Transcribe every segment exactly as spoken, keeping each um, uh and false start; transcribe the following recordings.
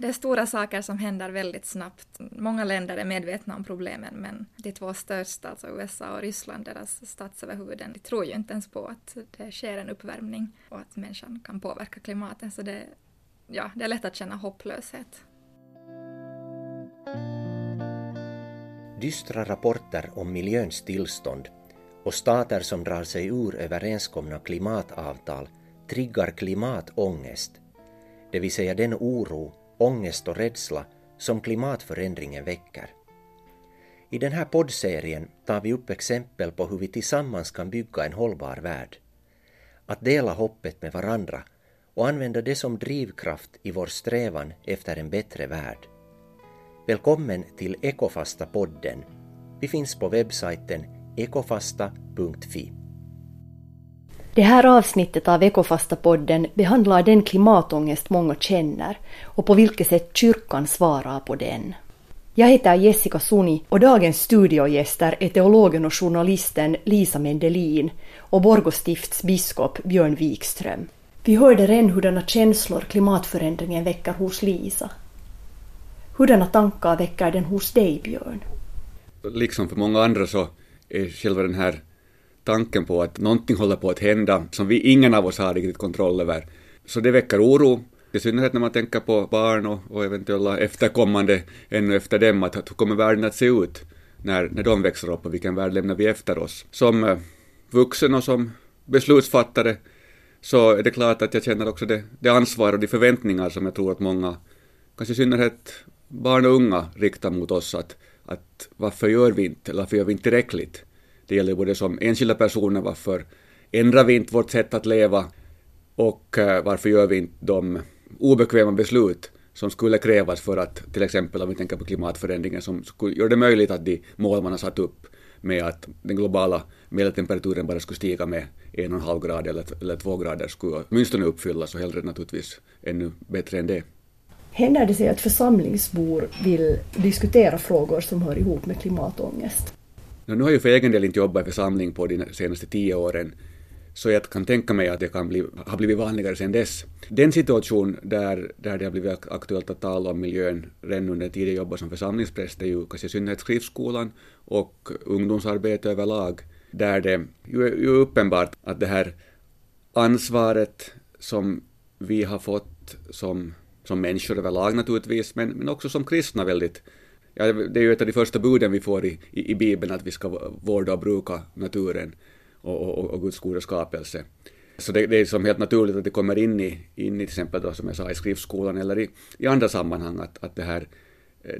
Det är stora saker som händer väldigt snabbt. Många länder är medvetna om problemen, men de två största, alltså U S A och Ryssland, deras statsöverhuvuden, de tror ju inte ens på att det sker en uppvärmning och att människan kan påverka klimatet. Så det, ja, det är lätt att känna hopplöshet. Dystra rapporter om miljöns tillstånd och stater som drar sig ur överenskomna klimatavtal triggar klimatångest, det vill säga den oro, ångest och rädsla som klimatförändringen väcker. I den här poddserien tar vi upp exempel på hur vi tillsammans kan bygga en hållbar värld. Att dela hoppet med varandra och använda det som drivkraft i vår strävan efter en bättre värld. Välkommen till Ekofasta-podden. Vi finns på webbsajten ekofasta punkt f i. Det här avsnittet av Veckofastan-podden behandlar den klimatångest många känner och på vilket sätt kyrkan svarar på den. Jag heter Jessica Suni och dagens studiogäster är teologen och journalisten Lisa Mendelin och Borgostifts biskop Björn Wikström. Vi hörde redan hurdana känslor klimatförändringen väcker hos Lisa. Hurdana tankar väcker den hos dig, Björn? Liksom för många andra så är själva den här tanken på att någonting håller på att hända som vi ingen av oss har riktigt kontroll över. Så det väcker oro, i synnerhet när man tänker på barn och, och eventuella efterkommande ännu efter dem, att hur kommer världen att se ut när, när de växer upp och vilken värld lämnar vi efter oss. Som eh, vuxen och som beslutsfattare så är det klart att jag känner också det, det ansvar och de förväntningar som jag tror att många, kanske i synnerhet barn och unga, riktar mot oss att, att varför gör vi inte, eller varför gör vi inte tillräckligt? Det gäller både som enskilda personer, varför ändrar vi inte vårt sätt att leva och varför gör vi inte de obekväma beslut som skulle krävas för att, till exempel om vi tänker på klimatförändringen, som skulle göra det möjligt att de mål man har satt upp med att den globala medeltemperaturen bara skulle stiga med en och en halv grad eller, eller två grader skulle åtminstone uppfyllas, och hellre naturligtvis ännu bättre än det. Händer det sig att församlingsbor vill diskutera frågor som hör ihop med klimatångest? Nu har jag för egen del inte jobbat i församling på de senaste tio åren, så jag kan tänka mig att det kan bli, har blivit vanligare sedan dess. Den situation där, där det har blivit aktuellt att tala om miljön redan under tiden jag jobbar som församlingspräst är ju kanske i synnerhet skriftskolan och ungdomsarbete överlag, där det ju är ju uppenbart att det här ansvaret som vi har fått som, som människor överlag naturligtvis, men, men också som kristna väldigt. Ja, det är ju ett av de första buden vi får i, i, i Bibeln, att vi ska vårda och bruka naturen och, och, och Guds goda skapelse. Så det, det är som helt naturligt att det kommer in i, in i till exempel då, som jag sa, i skriftskolan eller i, i andra sammanhang, att, att det här,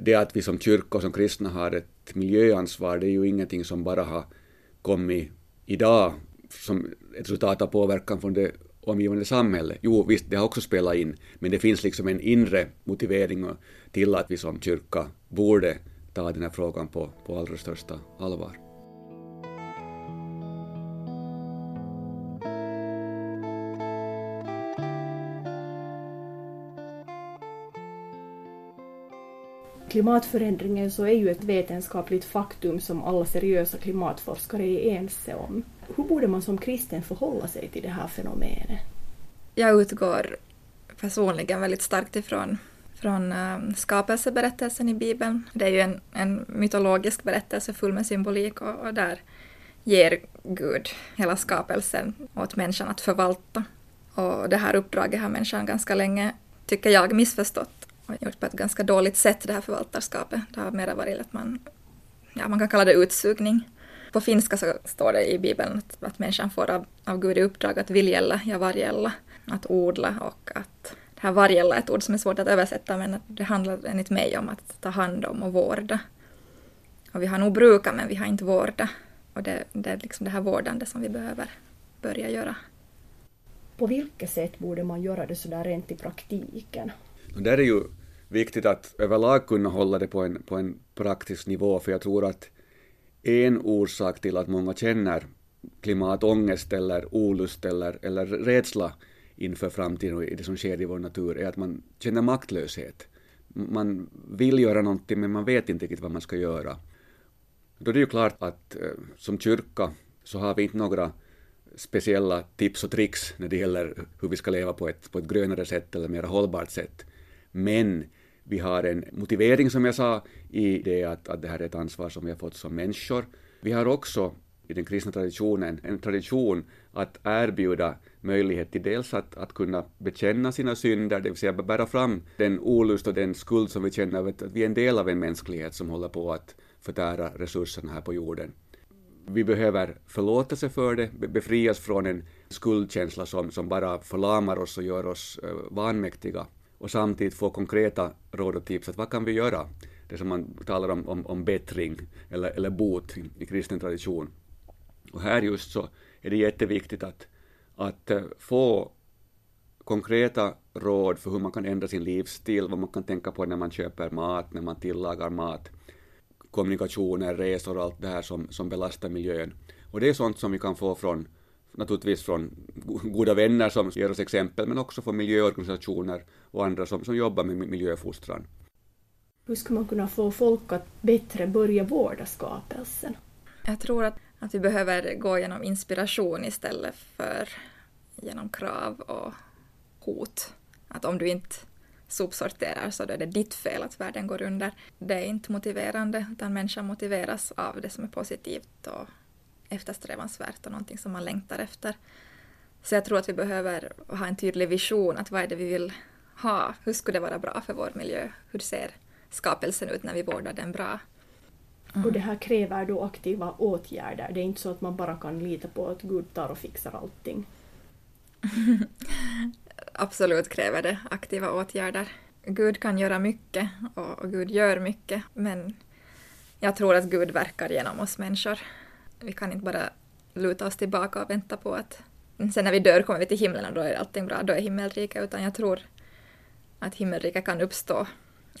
det att vi som kyrka och som kristna har ett miljöansvar, det är ju ingenting som bara har kommit idag som ett resultat av påverkan från det omgivande samhälle. Jo visst, det har också spelat in, men det finns liksom en inre motivering till att vi som kyrka borde ta den här frågan på, på allra största allvar. Klimatförändringen så är ju ett vetenskapligt faktum som alla seriösa klimatforskare är ense om. Hur borde man som kristen förhålla sig till det här fenomenet? Jag utgår personligen väldigt starkt ifrån från skapelseberättelsen i Bibeln. Det är ju en, en mytologisk berättelse full med symbolik, och, och där ger Gud hela skapelsen åt människan att förvalta. Och det här uppdraget har människan ganska länge, tycker jag, missförstått och gjort på ett ganska dåligt sätt, det här förvaltarskapet. Det har mer varit att man, ja, man kan kalla det utsugning. På finska så står det i Bibeln att, att människan får av, av Gud i uppdrag att viljella, ja vargella, att odla, och att det här vargella är ett ord som är svårt att översätta, men att det handlar enligt mig om att ta hand om och vårda. Och vi har nog brukat, men vi har inte vårda. Och det, det är liksom det här vårdande som vi behöver börja göra. På vilket sätt borde man göra det sådär rent i praktiken? Och där är ju viktigt att överlag kunna hålla det på en, på en praktisk nivå, för jag tror att en orsak till att många känner klimatångest eller olust eller, eller rädsla inför framtiden och det som sker i vår natur är att man känner maktlöshet. Man vill göra någonting, men man vet inte riktigt vad man ska göra. Då är det ju klart att som kyrka så har vi inte några speciella tips och tricks när det gäller hur vi ska leva på ett, på ett grönare sätt eller mer hållbart sätt. Men Vi har en motivering, som jag sa, i det att, att det här är ett ansvar som vi har fått som människor. Vi har också i den kristna traditionen en tradition att erbjuda möjlighet till dels att, att kunna bekänna sina synder, det vill säga bära fram den olust och den skuld som vi känner att vi är en del av en mänsklighet som håller på att förtära resurserna här på jorden. Vi behöver förlåtelse för det, befrias från en skuldkänsla som, som bara förlamar oss och gör oss vanmäktiga. Och samtidigt få konkreta råd och tips att vad kan vi göra? Det som man talar om, om, om bättring eller, eller bot i, i kristen tradition. Och här just så är det jätteviktigt att, att få konkreta råd för hur man kan ändra sin livsstil, vad man kan tänka på när man köper mat, när man tillagar mat, kommunikationer, resor och allt det här som, som belastar miljön. Och det är sånt som vi kan få från, naturligtvis från goda vänner som ger oss exempel, men också från miljöorganisationer och andra som, som jobbar med miljöfostran. Hur ska man kunna få folk att bättre börja vårda skapelsen? Jag tror att, att vi behöver gå genom inspiration istället för genom krav och hot. Att om du inte sopsorterar så är det ditt fel att världen går under. Det är inte motiverande, utan människan motiveras av det som är positivt och eftersträvansvärt och någonting som man längtar efter. Så jag tror att vi behöver ha en tydlig vision att vad är det vi vill ha? Hur skulle det vara bra för vår miljö? Hur ser skapelsen ut när vi vårdar den bra? Mm. Och det här kräver då aktiva åtgärder. Det är inte så att man bara kan lita på att Gud tar och fixar allting. Absolut kräver det aktiva åtgärder. Gud kan göra mycket och, och Gud gör mycket, men jag tror att Gud verkar genom oss människor. Vi kan inte bara luta oss tillbaka och vänta på att sen när vi dör kommer vi till himlen och då är allting bra, då är himmelrika, utan jag tror att himmelrika kan uppstå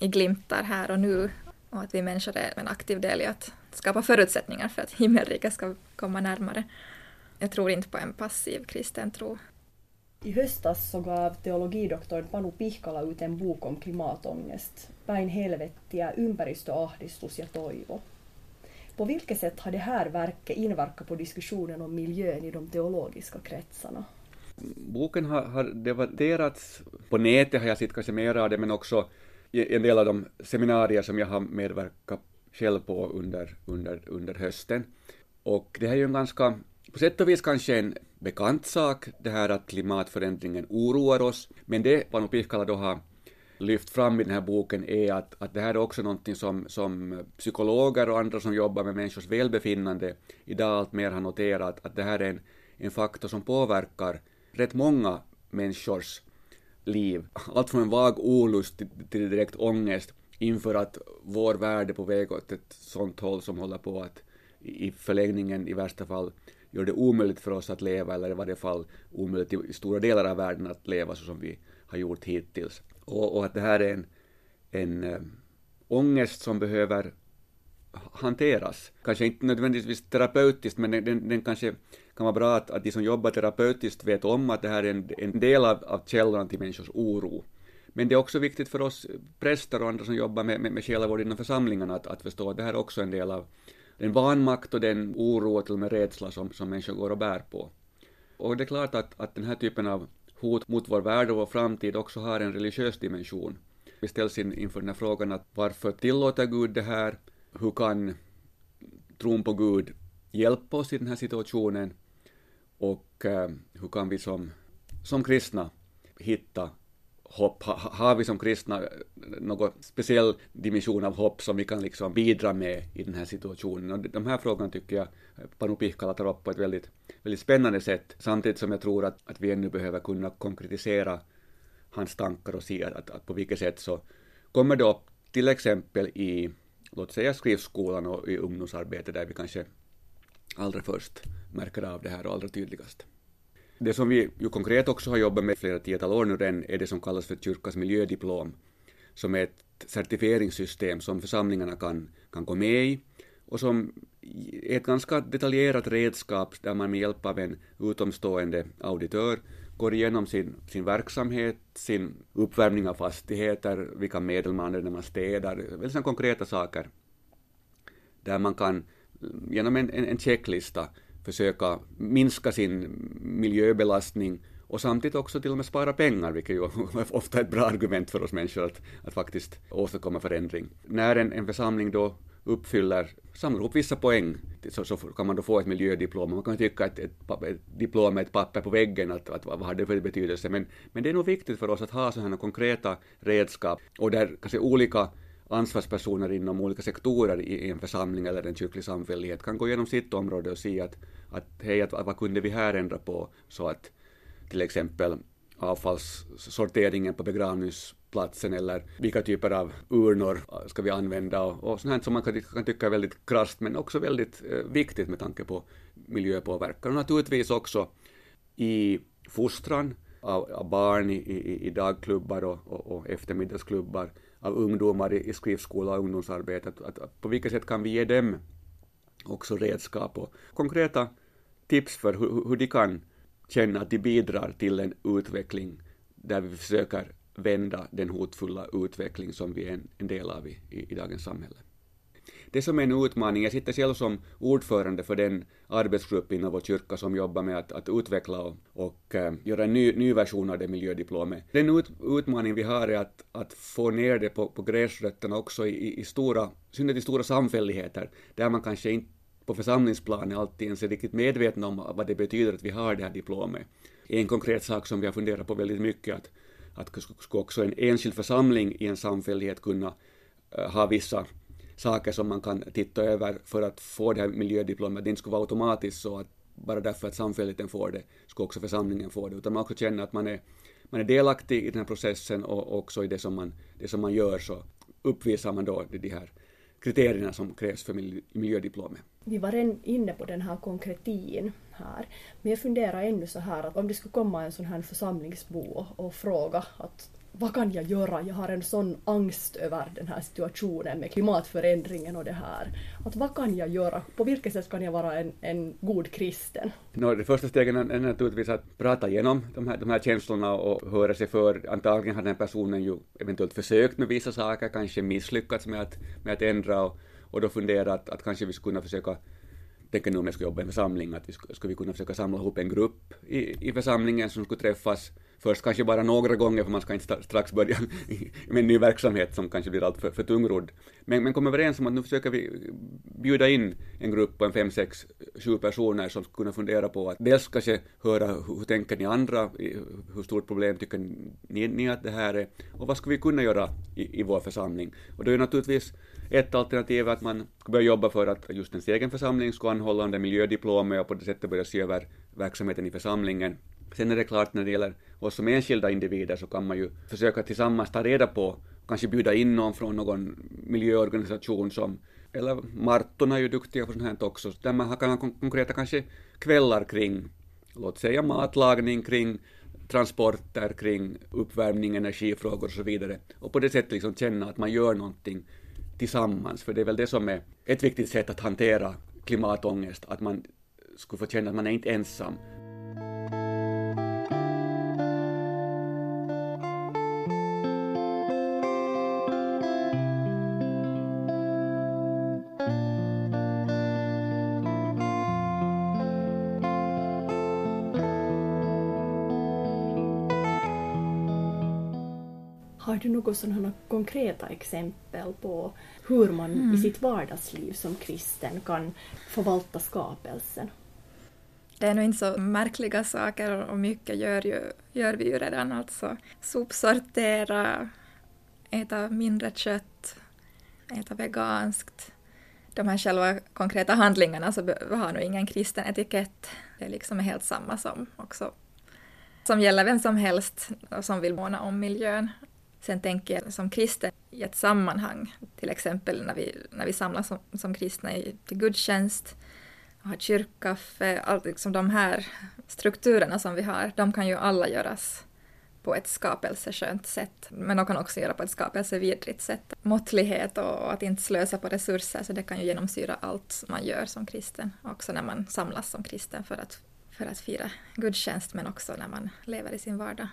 i glimtar här och nu och att vi människor är en aktiv del i att skapa förutsättningar för att himmelrika ska komma närmare. Jag tror inte på en passiv kristen tro. I höstas så gav teologidoktorn Panu Pihkala ut en bok om klimatångest, Päin helvettiä, ympäristöahdistus ja toivo. På vilket sätt har det här verket inverkat på diskussionen om miljön i de teologiska kretsarna? Boken har, har debatterats på nätet, har jag sett kanske mer av det, men också i en del av de seminarier som jag har medverkat själv på under, under, under hösten. Och det här är ju en ganska, på sätt och vis kanske en bekant sak, det här att klimatförändringen oroar oss, men det Panu Pihkala då har lyft fram i den här boken är att, att det här är också någonting som, som psykologer och andra som jobbar med människors välbefinnande idag allt mer har noterat, att det här är en, en faktor som påverkar rätt många människors liv. Allt från en vag olust till, till direkt ångest inför att vår värld är på väg åt ett sånt håll som håller på att i förlängningen i värsta fall gör det omöjligt för oss att leva, eller i varje fall omöjligt i stora delar av världen att leva så som vi har gjort hittills. Och, och att det här är en, en äh, ångest som behöver hanteras. Kanske inte nödvändigtvis terapeutiskt, men den, den kanske kan vara bra att, att de som jobbar terapeutiskt vet om att det här är en, en del av, av källan till människors oro. Men det är också viktigt för oss präster och andra som jobbar med, med, med själavård inom församlingarna att, att förstå att det här är också en del av den vanmakt och den oro och till och med rädsla som, som människor går och bär på. Och det är klart att, att den här typen av hot mot vår värld och vår framtid också har en religiös dimension. Vi ställs in, inför den här frågan att varför tillåter Gud det här? Hur kan tron på Gud hjälpa oss i den här situationen? Och eh, hur kan vi som, som kristna hitta hopp? Ha, har vi som kristna någon speciell dimension av hopp som vi kan liksom bidra med i den här situationen? Och de här frågorna tycker jag Panu Pihkala tar upp på ett väldigt, väldigt spännande sätt, samtidigt som jag tror att, att vi ännu behöver kunna konkretisera hans tankar och se att, att på vilket sätt så kommer det upp till exempel i, låt säga, skrivskolan och i ungdomsarbete där vi kanske allra först märker av det här och allra tydligast. Det som vi ju konkret också har jobbat med flera tiotal år nu redan är det som kallas för Kyrkans miljödiplom, som är ett certifieringssystem som församlingarna kan, kan gå med i och som är ett ganska detaljerat redskap där man med hjälp av en utomstående auditör går igenom sin, sin verksamhet, sin uppvärmning av fastigheter, vilka medel man använder när man städar, väldigt sådana konkreta saker där man kan genom en, en, en checklista försöka minska sin miljöbelastning och samtidigt också till och med spara pengar, vilket ju ofta är ett bra argument för oss människor att, att faktiskt åstadkomma förändring. När en, en församling då uppfyller, samlar upp vissa poäng, så, så kan man då få ett miljödiplom. Man kan tycka att ett, ett, ett diplom är ett papper på väggen, att, att, vad har det för betydelse? Men, men det är nog viktigt för oss att ha sådana konkreta redskap, och där kanske olika ansvarspersoner inom olika sektorer i en församling eller en kyrklig samfällighet kan gå igenom sitt område och se att, att, hej, att vad kunde vi här ändra på, så att till exempel avfallssorteringen på begravningsplatsen eller vilka typer av urnor ska vi använda, och, och sånt här som man kan, kan tycka är väldigt krasst men också väldigt eh, viktigt med tanke på miljöpåverkan. Och naturligtvis också i fostran av, av barn i, i, i dagklubbar och, och, och eftermiddagsklubbar, av ungdomar i skriftskola och ungdomsarbetet, att, att på vilket sätt kan vi ge dem också redskap och konkreta tips för hur, hur de kan känna att de bidrar till en utveckling där vi försöker vända den hotfulla utveckling som vi är en, en del av i, i dagens samhälle. Det som är en utmaning, jag sitter själv som ordförande för den arbetsgrupp inom vår kyrka som jobbar med att, att utveckla och, och äh, göra en ny, ny version av det miljödiplomet. Den ut, utmaning vi har är att, att få ner det på, på gräsrötterna också i, i stora, synnerhet i stora samfälligheter, där man kanske inte på församlingsplanen alltid ens är riktigt medvetna om vad det betyder att vi har det här diplomet. En konkret sak som vi har funderat på väldigt mycket, att, att skulle också en enskild församling i en samfällighet kunna äh, ha vissa saker som man kan titta över för att få det här miljödiplomet. Det inte skulle vara automatiskt så att bara därför att samfälligheten får det ska också församlingen få det, utan man också känner att man är, man är delaktig i den här processen, och också i det som man, det som man gör så uppvisar man då de här kriterierna som krävs för miljödiplomet. Vi var redan inne på den här konkretin här, men jag funderar ännu så här att om det skulle komma en sån här församlingsbo och fråga att vad kan jag göra? Jag har en sån angst över den här situationen med klimatförändringen och det här. Att vad kan jag göra? På vilket sätt kan jag vara en, en god kristen? No, det första stegen är naturligtvis att prata igenom de här, de här känslorna och höra sig för. Antagligen har den personen ju eventuellt försökt med vissa saker, kanske misslyckats med att, med att ändra, och, och då fundera att, att kanske vi skulle kunna försöka, tänker nu om jag skulle jobba i en församling, att vi skulle, skulle vi kunna försöka samla ihop en grupp i, i församlingen som skulle träffas först kanske bara några gånger, för man ska inte strax börja med en ny verksamhet som kanske blir allt för, för tungrodd. Men, men kom överens om att nu försöker vi bjuda in en grupp på en fem, sex, sju personer som ska kunna fundera på att dels kanske höra hur tänker ni andra, hur stort problem tycker ni, ni att det här är, och vad ska vi kunna göra i, i vår församling. Och då är naturligtvis ett alternativ att man börjar jobba för att just ens egen församling ska anhålla om det miljödiplomet och på det sättet börja se över verksamheten i församlingen. Sen är det klart, när det gäller oss som enskilda individer så kan man ju försöka tillsammans ta reda på, kanske bjuda in någon från någon miljöorganisation som, eller Martorna är ju duktiga på sånt här också, där man kan ha konkreta kanske kvällar kring, låt säga matlagning, kring transporter, kring uppvärmning, energifrågor och så vidare. Och på det sättet liksom känna att man gör någonting tillsammans, för det är väl det som är ett viktigt sätt att hantera klimatångest, att man skulle få känna att man är inte ensam. Har du några sådana konkreta exempel på hur man mm. i sitt vardagsliv som kristen kan förvalta skapelsen? Det är nog inte så märkliga saker, och mycket gör, ju, gör vi ju redan. Alltså sopsortera, äta mindre kött, äta veganskt. De här själva konkreta handlingarna så har nog ingen kristen etikett. Det är liksom helt samma som, också, som gäller vem som helst som vill måna om miljön. Sen tänker jag som kristen i ett sammanhang, till exempel när vi, när vi samlas som, som kristna i, till gudstjänst och har kyrkkaffe, allt, liksom de här strukturerna som vi har, de kan ju alla göras på ett skapelseskönt sätt, men de kan också göra på ett skapelsevidrigt sätt. Måttlighet och att inte slösa på resurser, så det kan ju genomsyra allt man gör som kristen, också när man samlas som kristen för att, för att fira gudstjänst, men också när man lever i sin vardag.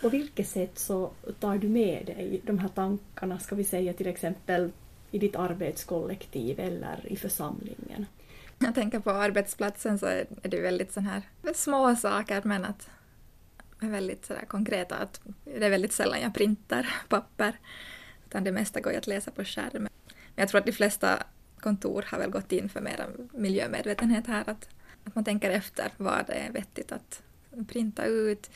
På vilket sätt så tar du med dig de här tankarna, ska vi säga till exempel i ditt arbetskollektiv eller i församlingen? Jag tänker på arbetsplatsen, så är det väldigt sån här små saker, men att, väldigt sådär konkreta, att det är väldigt sällan jag printar papper, utan det mesta går att läsa på skärmen. Men jag tror att de flesta kontor har väl gått in för mer miljömedvetenhet här, att, att man tänker efter vad det är vettigt att printa ut,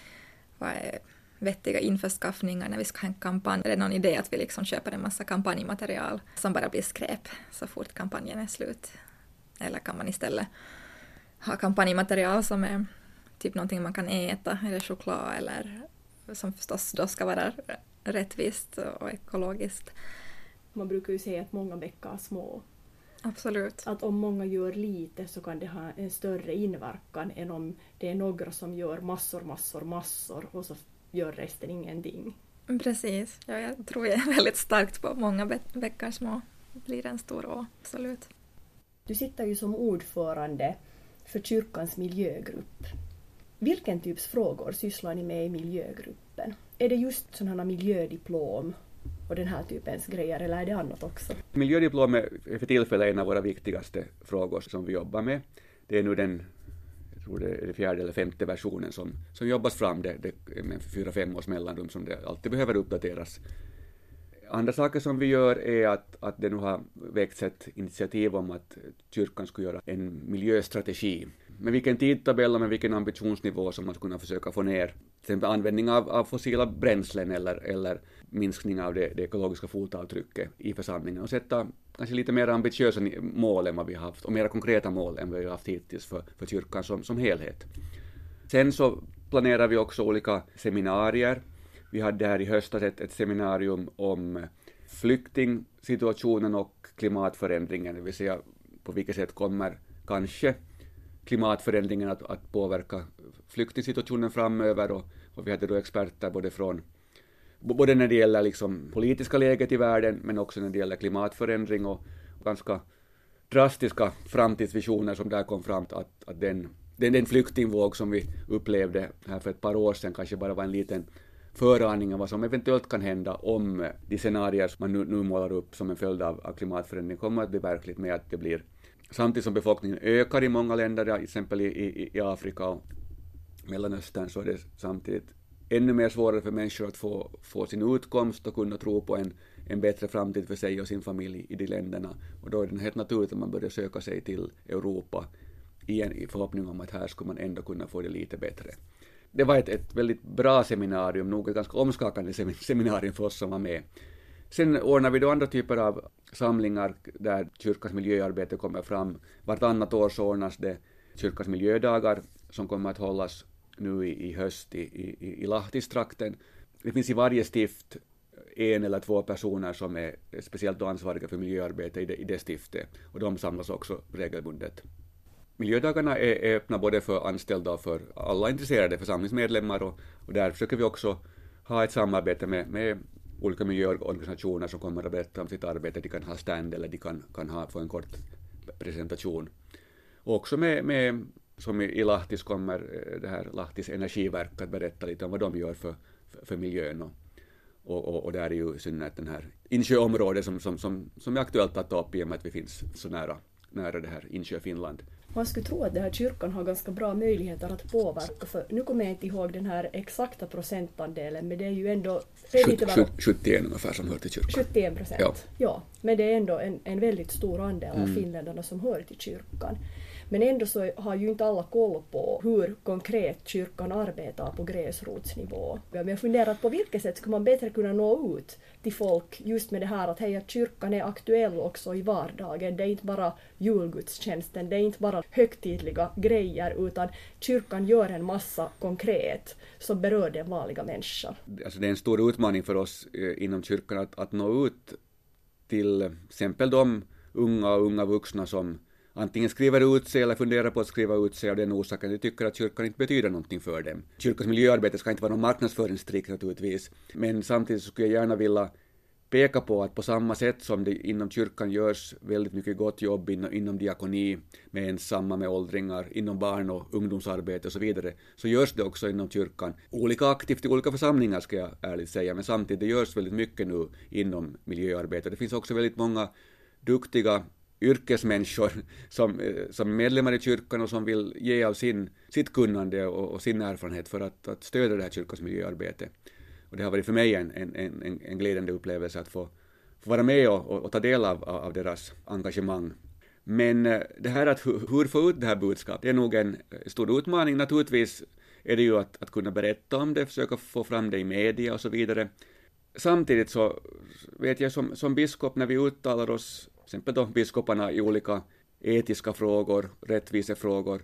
vad är vettiga införskaffningar när vi ska ha en kampanj. Är det någon idé att vi liksom köper en massa kampanjmaterial som bara blir skräp så fort kampanjen är slut? Eller kan man istället ha kampanjmaterial som är typ någonting man kan äta, eller choklad, eller som förstås då ska vara rättvist och ekologiskt. Man brukar ju säga att många bäckar är små. Absolut. Att om många gör lite så kan det ha en större inverkan än om det är några som gör massor, massor, massor och så gör resten ingenting. Precis. Ja, jag tror jag är väldigt starkt på många bäckar små. Det blir en stor å. Absolut. Du sitter ju som ordförande för kyrkans miljögrupp. Vilken typs frågor sysslar ni med i miljögruppen? Är det just sådana miljödiplom och den här typens grejer, eller är det annat också? Miljödiplom är för tillfället en av våra viktigaste frågor som vi jobbar med. Det är nu den, jag tror det är den fjärde eller femte versionen som, som jobbas fram. Det, det, med fyra, fem års mellanrum som det alltid behöver uppdateras. Andra saker som vi gör är att, att det nu har växt ett initiativ om att kyrkan ska göra en miljöstrategi. Med vilken tidtabell och med vilken ambitionsnivå som man ska kunna försöka få ner till användning av, av fossila bränslen eller, eller minskning av det, det ekologiska fotavtrycket i församlingen. Och sätta kanske lite mer ambitiösa mål än vad vi har haft, och mer konkreta mål än vad vi har haft hittills för, för kyrkan som, som helhet. Sen så planerar vi också olika seminarier. Vi hade här i höstas ett, ett seminarium om flyktingsituationen och klimatförändringen. Det vill säga på vilket sätt kommer kanske klimatförändringen att, att påverka flyktingsituationen framöver. Och, och vi hade då experter både, från, både när det gäller liksom politiska läget i världen men också när det gäller klimatförändring och ganska drastiska framtidsvisioner som där kom fram att, att den, den, den flyktingvåg som vi upplevde här för ett par år sedan kanske bara var en liten föraning av vad som eventuellt kan hända om de scenarier som man nu, nu målar upp som en följd av, av klimatförändring kommer att bli verkligt med att det blir. Samtidigt som befolkningen ökar i många länder, till exempel i, i, i Afrika och Mellanöstern, så är det samtidigt ännu mer svårare för människor att få, få sin utkomst och kunna tro på en, en bättre framtid för sig och sin familj i de länderna. Och då är det helt naturligt att man börjar söka sig till Europa igen, i förhoppning om att här skulle man ändå kunna få det lite bättre. Det var ett, ett väldigt bra seminarium, nog ett ganska omskakande seminarium för oss som var med. Sen ordnar vi då andra typer av samlingar där kyrkans miljöarbete kommer fram. Vartannat år så ordnas det kyrkans miljödagar som kommer att hållas nu i, i höst i, i, i Lahtistrakten. Det finns i varje stift en eller två personer som är speciellt ansvariga för miljöarbete i det, i det stiftet, och de samlas också regelbundet. Miljödagarna är öppna både för anställda och för alla intresserade församlingsmedlemmar, och, och där försöker vi också ha ett samarbete med, med olika miljöorganisationer som kommer att berätta om sitt arbete. De kan ha stand eller de kan, kan ha, få en kort presentation. Och också med, med som i Lahtis kommer det här Lahtis energiverk att berätta lite om vad de gör för, för, för miljön. Och, och, och där är ju i synnerhet den här inköområdet som, som, som, som är aktuellt att ta upp i och med att vi finns så nära, nära det här Inköp Finland. Man skulle tro att den här kyrkan har ganska bra möjligheter att påverka, för nu kommer jag inte ihåg den här exakta procentandelen, men det är ju ändå det är lite sjuttio, var... sjuttioen ungefär som hör till kyrkan. sjuttioen procent, ja. ja. Men det är ändå en, en väldigt stor andel mm. av finländarna som hör till kyrkan. Men ändå så har ju inte alla koll på hur konkret kyrkan arbetar på gräsrotsnivå. Men jag funderar på vilket sätt skulle man bättre kunna nå ut till folk just med det här att, hej, att kyrkan är aktuell också i vardagen. Det är inte bara julgudstjänsten, det är inte bara högtidliga grejer, utan kyrkan gör en massa konkret som berör den vanliga människan. Alltså det är en stor utmaning för oss inom kyrkan att, att nå ut till exempel de unga och unga vuxna som antingen skriver ut sig eller funderar på att skriva ut sig av den orsaken. De tycker att kyrkan inte betyder någonting för dem. Kyrkans miljöarbete ska inte vara någon marknadsföringstrick naturligtvis. Men samtidigt så skulle jag gärna vilja peka på att på samma sätt som det inom kyrkan görs väldigt mycket gott jobb inom, inom diakoni med ensamma, med åldringar, inom barn- och ungdomsarbete och så vidare, så görs det också inom kyrkan. Olika aktivt i olika församlingar ska jag ärligt säga, men samtidigt det görs väldigt mycket nu inom miljöarbete. Det finns också väldigt många duktiga yrkesmänniskor som, som medlemmar i kyrkan och som vill ge av sin, sitt kunnande och, och sin erfarenhet för att, att stödja det här kyrkans miljöarbete. Och det har varit för mig en, en, en, en glädjande upplevelse att få, få vara med och, och, och ta del av, av deras engagemang. Men det här att hur, hur få ut det här budskapet, det är nog en stor utmaning. Naturligtvis är det ju att, att kunna berätta om det, försöka få fram det i media och så vidare. Samtidigt så vet jag som, som biskop när vi uttalar oss, till exempel då biskoparna i olika etiska frågor, rättvisefrågor,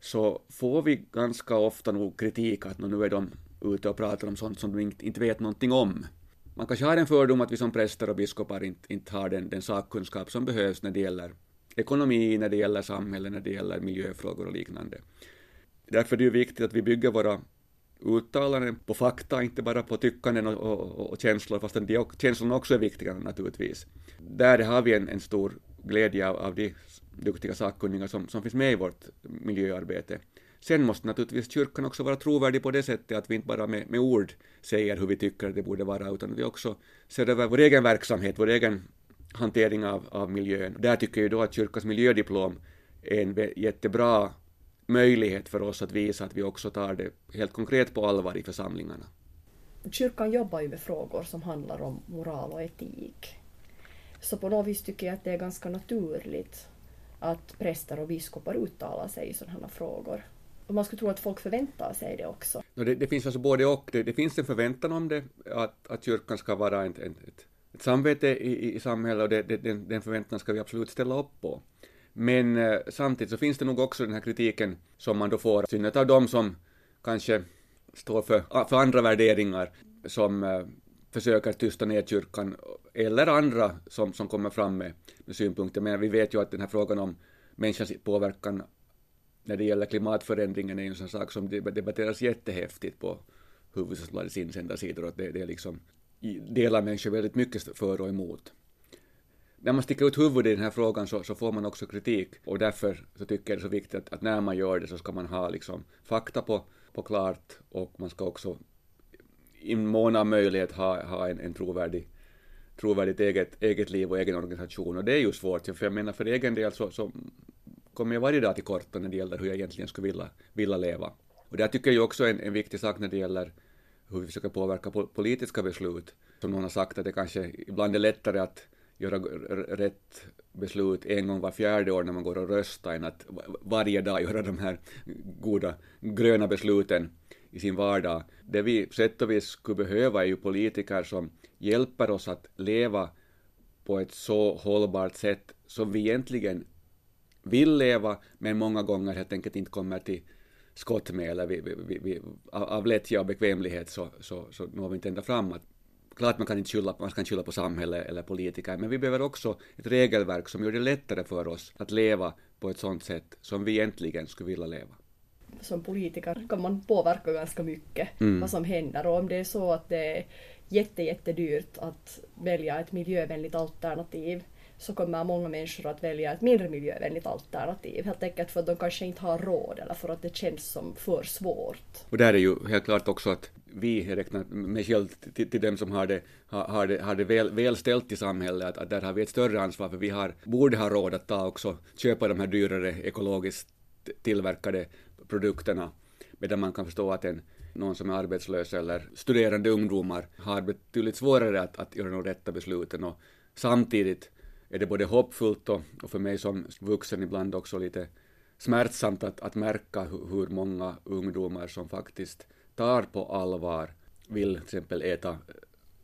så får vi ganska ofta nog kritik att nu är de ute och pratar om sånt som de inte, inte vet någonting om. Man kanske har en fördom att vi som präster och biskopar inte, inte har den, den sakkunskap som behövs när det gäller ekonomi, när det gäller samhälle, när det gäller miljöfrågor och liknande. Därför är det ju viktigt att vi bygger våra uttalanden på fakta, inte bara på tyckanden och, och, och känslor, fast de, känslorna också är viktiga naturligtvis. Där har vi en, en stor glädje av, av de duktiga sakkunniga som, som finns med i vårt miljöarbete. Sen måste naturligtvis kyrkan också vara trovärdig på det sättet att vi inte bara med, med ord säger hur vi tycker det borde vara, utan vi också ser över vår egen verksamhet, vår egen hantering av, av miljön. Där tycker jag då att kyrkans miljödiplom är en jättebra möjlighet för oss att visa att vi också tar det helt konkret på allvar i församlingarna. Kyrkan jobbar ju med frågor som handlar om moral och etik. Så på något vis tycker jag att det är ganska naturligt att präster och biskopar uttalar sig i sådana frågor. Och man skulle tro att folk förväntar sig det också. Det, det finns alltså både och. Det, det finns en förväntan om det, att, att kyrkan ska vara ett, ett, ett samvete i, i samhället, och det, det, den, den förväntan ska vi absolut ställa upp på. Men eh, samtidigt så finns det nog också den här kritiken som man då får, i synnerhet av de som kanske står för, för andra värderingar, som eh, försöker tysta ner kyrkan, eller andra som, som kommer fram med, med synpunkter. Men vi vet ju att den här frågan om människans påverkan när det gäller klimatförändringen är en sån sak som debatteras jättehäftigt på Hufvudstadsbladets insändarsidor, att det, det liksom delar människor väldigt mycket för och emot. När man sticker ut huvudet i den här frågan så, så får man också kritik, och därför så tycker jag det är så viktigt att, att när man gör det så ska man ha liksom fakta på, på klart, och man ska också i mån av möjlighet ha, ha en, en trovärdig, trovärdigt eget, eget liv och egen organisation, och det är ju svårt, för jag menar för egen del så, så kommer jag varje dag till korta när det gäller hur jag egentligen skulle vilja, vilja leva. Och det tycker jag också är en, en viktig sak när det gäller hur vi försöker påverka politiska beslut. Som någon har sagt att det kanske ibland är lättare att göra rätt beslut en gång var fjärde år när man går och röstar än att varje dag göra de här goda gröna besluten i sin vardag. Det vi på sätt och vis skulle behöva är ju politiker som hjälper oss att leva på ett så hållbart sätt som vi egentligen vill leva, men många gånger helt enkelt inte kommer till skott med, eller vi, vi, vi, av lättja och bekvämlighet så, så, så når vi inte ända fram. Att, klart man kan inte skylla, man kan skylla på samhället eller politiker, men vi behöver också ett regelverk som gör det lättare för oss att leva på ett sådant sätt som vi egentligen skulle vilja leva. Som politiker kan man påverka ganska mycket mm. vad som händer, och om det är så att det är jätte, jättedyrt att välja ett miljövänligt alternativ, så kommer många människor att välja ett mindre miljövänligt alternativ. Helt enkelt för att de kanske inte har råd, eller för att det känns som för svårt. Och där är ju helt klart också att vi räknar med själv till, till dem som har det, har det, har det väl, väl ställt i samhället. Att, att där har vi ett större ansvar, för vi har, borde ha råd att ta också, köpa de här dyrare ekologiskt tillverkade produkterna. Medan man kan förstå att en, någon som är arbetslös eller studerande ungdomar har betydligt svårare att, att göra de rätta besluten. Och samtidigt är det både hoppfullt och, och för mig som vuxen ibland också lite smärtsamt att, att märka hur, hur många ungdomar som faktiskt tar på allvar, vill till exempel äta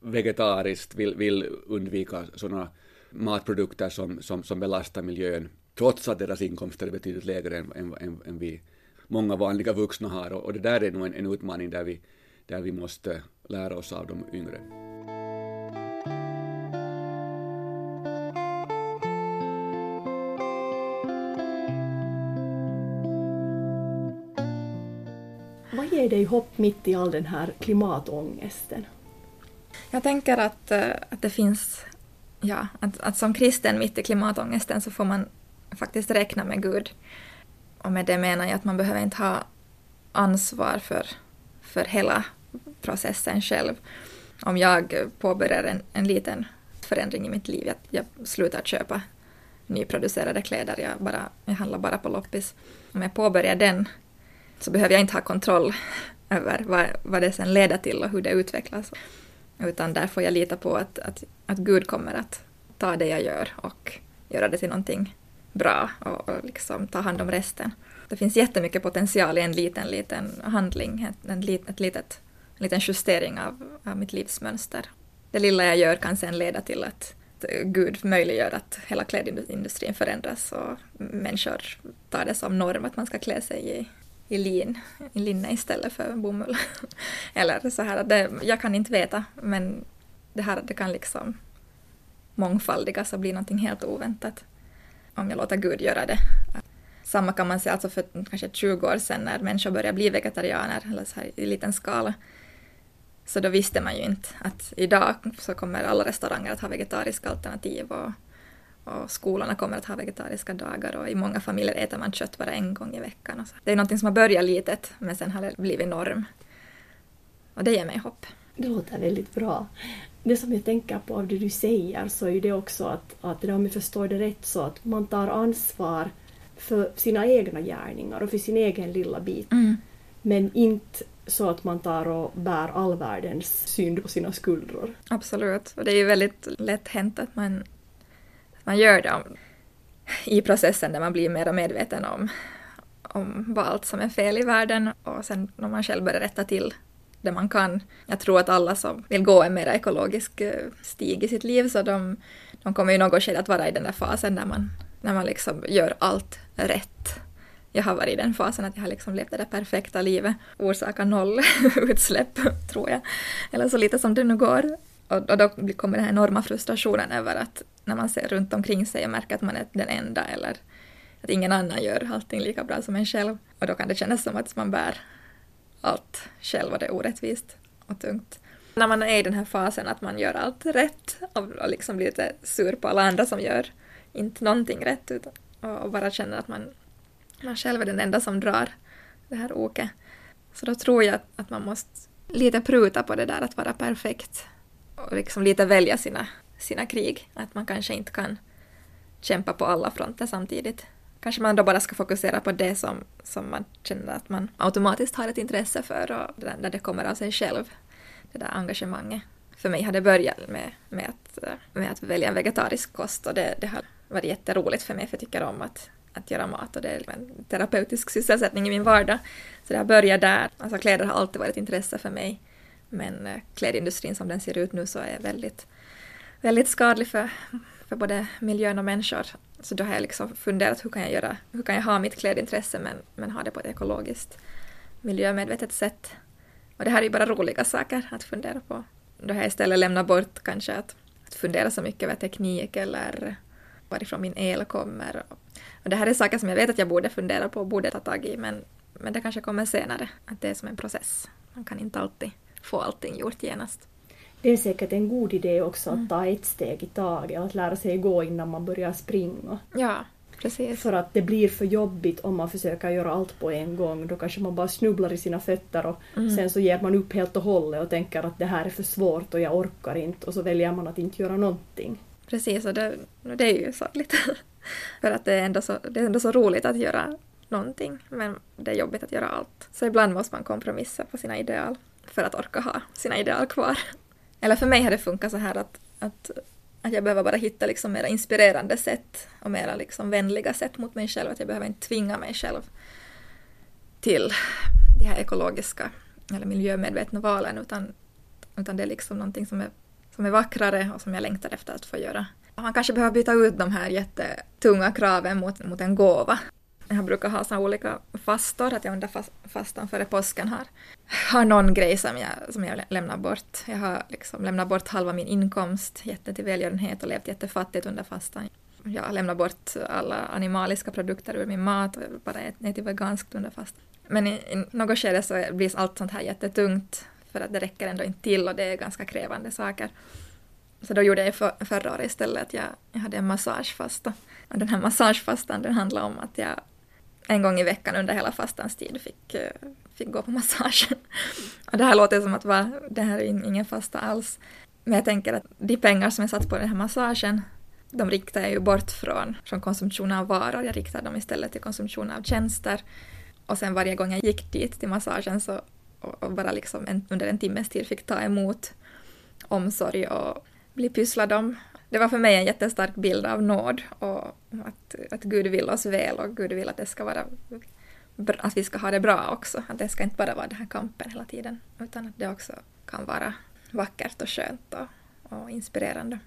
vegetariskt, vill, vill undvika sådana matprodukter som, som, som belastar miljön, trots att deras inkomster är betydligt lägre än, än, än, än vi många vanliga vuxna har. Och, och det där är nog en, en utmaning där vi, där vi måste lära oss av de yngre. Är det hopp mitt i all den här klimatångesten? Jag tänker att, att det finns, ja, att, att som kristen mitt i klimatångesten så får man faktiskt räkna med Gud. Och med det menar jag att man behöver inte ha ansvar för, för hela processen själv. Om jag påbörjar en, en liten förändring i mitt liv, att jag slutar köpa nyproducerade kläder. Jag, bara, jag handlar bara på loppis. Om jag påbörjar den så behöver jag inte ha kontroll över vad, vad det sen leder till och hur det utvecklas. Utan där får jag lita på att, att, att Gud kommer att ta det jag gör och göra det till någonting bra och, och liksom ta hand om resten. Det finns jättemycket potential i en liten, liten handling, en, lit, ett litet, en liten justering av, av mitt livsmönster. Det lilla jag gör kan sen leda till att Gud möjliggör att hela klädindustrin förändras och människor tar det som norm att man ska klä sig i, i lin, i linne istället för bomull. Eller så här, det, jag kan inte veta, men det här det kan liksom mångfaldigas och bli någonting helt oväntat om jag låter Gud göra det. Samma kan man säga alltså för kanske tjugo år sedan när människor började bli vegetarianer eller så här, i liten skala. Så då visste man ju inte att idag så kommer alla restauranger att ha vegetariska alternativ och, och skolorna kommer att ha vegetariska dagar och i många familjer äter man kött bara en gång i veckan. Och så. Det är någonting som har börjat litet men sen har det blivit norm. Och det ger mig hopp. Det låter väldigt bra. Det som jag tänker på av det du säger så är det också att, att om jag förstår det rätt så att man tar ansvar för sina egna gärningar och för sin egen lilla bit. Mm. Men inte så att man tar och bär all världens synd på sina skuldror. Absolut. Och det är ju väldigt lätt hänt att man, att man gör det om, i processen där man blir mer medveten om, om vad allt som är fel i världen. Och sen när man själv börjar rätta till det man kan. Jag tror att alla som vill gå en mer ekologisk stig i sitt liv så de, de kommer ju något skede att vara i den där fasen där man, när man liksom gör allt rätt. Jag har varit i den fasen att jag har liksom levt det där perfekta livet. Orsakar noll utsläpp, tror jag. Eller så lite som det nu går. Och, och då kommer den här enorma frustrationen över att när man ser runt omkring sig och märker att man är den enda eller att ingen annan gör allting lika bra som en själv. Och då kan det kännas som att man bär allt själv och det är orättvist och tungt. När man är i den här fasen att man gör allt rätt och, och liksom blir lite sur på alla andra som gör inte någonting rätt utan, och, och bara känner att man Man själv är den enda som drar det här åket. Så då tror jag att man måste lite pruta på det där att vara perfekt. Och liksom lite välja sina, sina krig. Att man kanske inte kan kämpa på alla fronter samtidigt. Kanske man då bara ska fokusera på det som, som man känner att man automatiskt har ett intresse för. Och där det kommer av sig själv. Det där engagemanget. För mig har det börjat med, med, att, med att välja en vegetarisk kost. Och det, det har varit jätteroligt för mig för jag tycker om att att göra mat och det är en terapeutisk sysselsättning i min vardag. Så det här börjar där. Alltså kläder har alltid varit ett intresse för mig. Men klädindustrin som den ser ut nu så är väldigt, väldigt skadlig för, för både miljön och människor. Så då har jag liksom funderat hur kan jag göra, hur kan jag ha mitt klädintresse men, men ha det på ett ekologiskt miljömedvetet sätt. Och det här är ju bara roliga saker att fundera på. Då har jag istället lämnat bort kanske att, att fundera så mycket över teknik eller varifrån min el kommer. Och det här är saker som jag vet att jag borde fundera på och borde ta tag i. Men, men det kanske kommer senare. Att det är som en process. Man kan inte alltid få allting gjort genast. Det är säkert en god idé också att mm. ta ett steg i taget. Och att lära sig gå innan man börjar springa. Ja, precis. För att det blir för jobbigt om man försöker göra allt på en gång. Då kanske man bara snubblar i sina fötter. Och mm. sen så ger man upp helt och hållet. Och tänker att det här är för svårt och jag orkar inte. Och så väljer man att inte göra någonting. Precis, och det, det är ju sorgligt. För att det är, ändå så, det är ändå så roligt att göra någonting. Men det är jobbigt att göra allt. Så ibland måste man kompromissa på sina ideal. För att orka ha sina ideal kvar. Eller för mig har det funkat så här att, att, att jag behöver bara hitta liksom mer inspirerande sätt. Och mer liksom vänliga sätt mot mig själv. Att jag behöver inte tvinga mig själv till de här ekologiska eller miljömedvetna valen. Utan, utan det är liksom någonting som är, som är vackrare och som jag längtar efter att få göra. Man kanske behöver byta ut de här jättetunga kraven mot, mot en gåva. Jag brukar ha såna olika fastor, att jag under fast, fastan före påsken har, har någon grej som jag, som jag lämnar bort. Jag har liksom lämnat bort halva min inkomst, gett till välgörenhet och levt jättefattigt under fastan. Jag lämnar bort alla animaliska produkter ur min mat och bara ätit veganskt under fastan. Men i, i något skede så blir allt sånt här jättetungt för att det räcker ändå inte till och det är ganska krävande saker. Så då gjorde jag för, förra året istället att jag, jag hade en massagefasta. Och den här massagefastan den handlar om att jag en gång i veckan under hela fastans tid fick, fick gå på massagen. Och det här låter som att va, det här är ingen fasta alls. Men jag tänker att de pengar som jag satt på den här massagen de riktar jag ju bort från, från konsumtion av varor. Jag riktar dem istället till konsumtion av tjänster. Och sen varje gång jag gick dit till massagen så och, och bara liksom en, under en timmes tid fick ta emot omsorg och bli pysslad om. Det var för mig en jättestark bild av nåd och att, att Gud vill oss väl och Gud vill att det ska vara att vi ska ha det bra också. Att det ska inte bara vara den här kampen hela tiden, utan att det också kan vara vackert och skönt och, och inspirerande.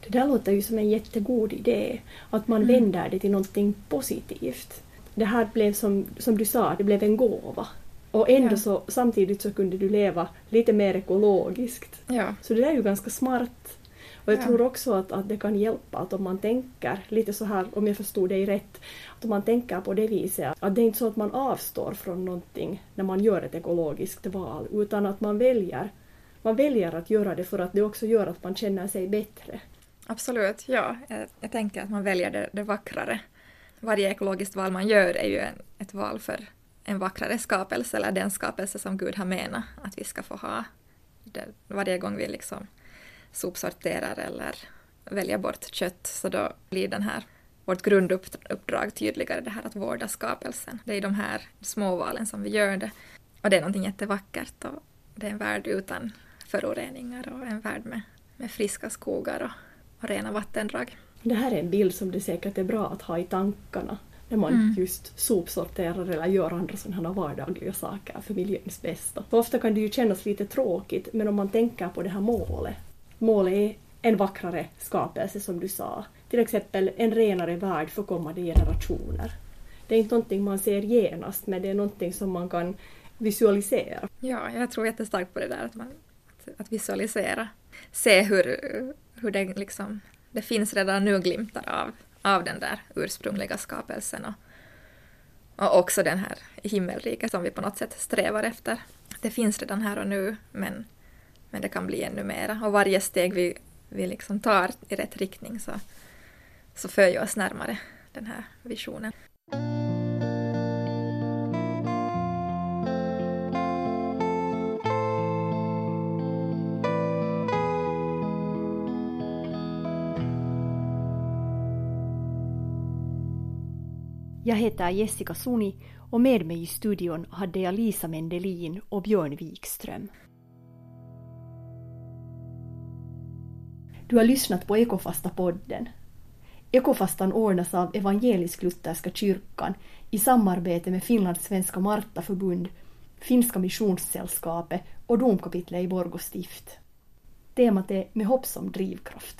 Det där låter ju som en jättegod idé, att man mm. vänder det till någonting positivt. Det här blev som, som du sa, det blev en gåva. Och ändå ja. så samtidigt så kunde du leva lite mer ekologiskt. Ja. Så det där är ju ganska smart. Och jag ja. tror också att, att det kan hjälpa att om man tänker lite så här, om jag förstod dig rätt, att om man tänker på det viset att det är inte så att man avstår från någonting när man gör ett ekologiskt val, utan att man väljer, man väljer att göra det för att det också gör att man känner sig bättre. Absolut, ja. Jag, jag tänker att man väljer det, det vackrare. Varje ekologiskt val man gör är ju en, ett val för en vackrare skapelse eller den skapelse som Gud har menat att vi ska få ha. Det, varje gång vi liksom sopsorterar eller väljer bort kött, så då blir den här, vårt grunduppdrag tydligare, det här att vårda skapelsen. Det är de här småvalen som vi gör det. Och det är någonting jättevackert och det är en värld utan föroreningar och en värld med, med friska skogar och, och rena vattendrag. Det här är en bild som det säkert är bra att ha i tankarna när man mm. just sopsorterar eller gör andra sådana vardagliga saker för miljöns bästa. För ofta kan det ju kännas lite tråkigt, men om man tänker på det här målet. Målet är en vackrare skapelse som du sa. Till exempel en renare värld för kommande generationer. Det är inte någonting man ser genast, men det är någonting som man kan visualisera. Ja, jag tror jättestarkt på det där att, man, att, att visualisera. Se hur, hur det liksom... Det finns redan nu glimtar av, av den där ursprungliga skapelsen och, och också den här himmelrika som vi på något sätt strävar efter. Det finns redan här och nu, men, men det kan bli ännu mera. Och varje steg vi, vi liksom tar i rätt riktning så, så för ju oss närmare den här visionen. Jag heter Jessica Suni och med mig i studion hade jag Lisa Mendelin och Björn Wikström. Du har lyssnat på Ekofasta-podden. Ekofastan ordnas av Evangelisk Lutherska kyrkan i samarbete med Finlands svenska Marta-förbund, finska missionssällskapet och domkapitlet i Borgostift. Temat är med hopp som drivkraft.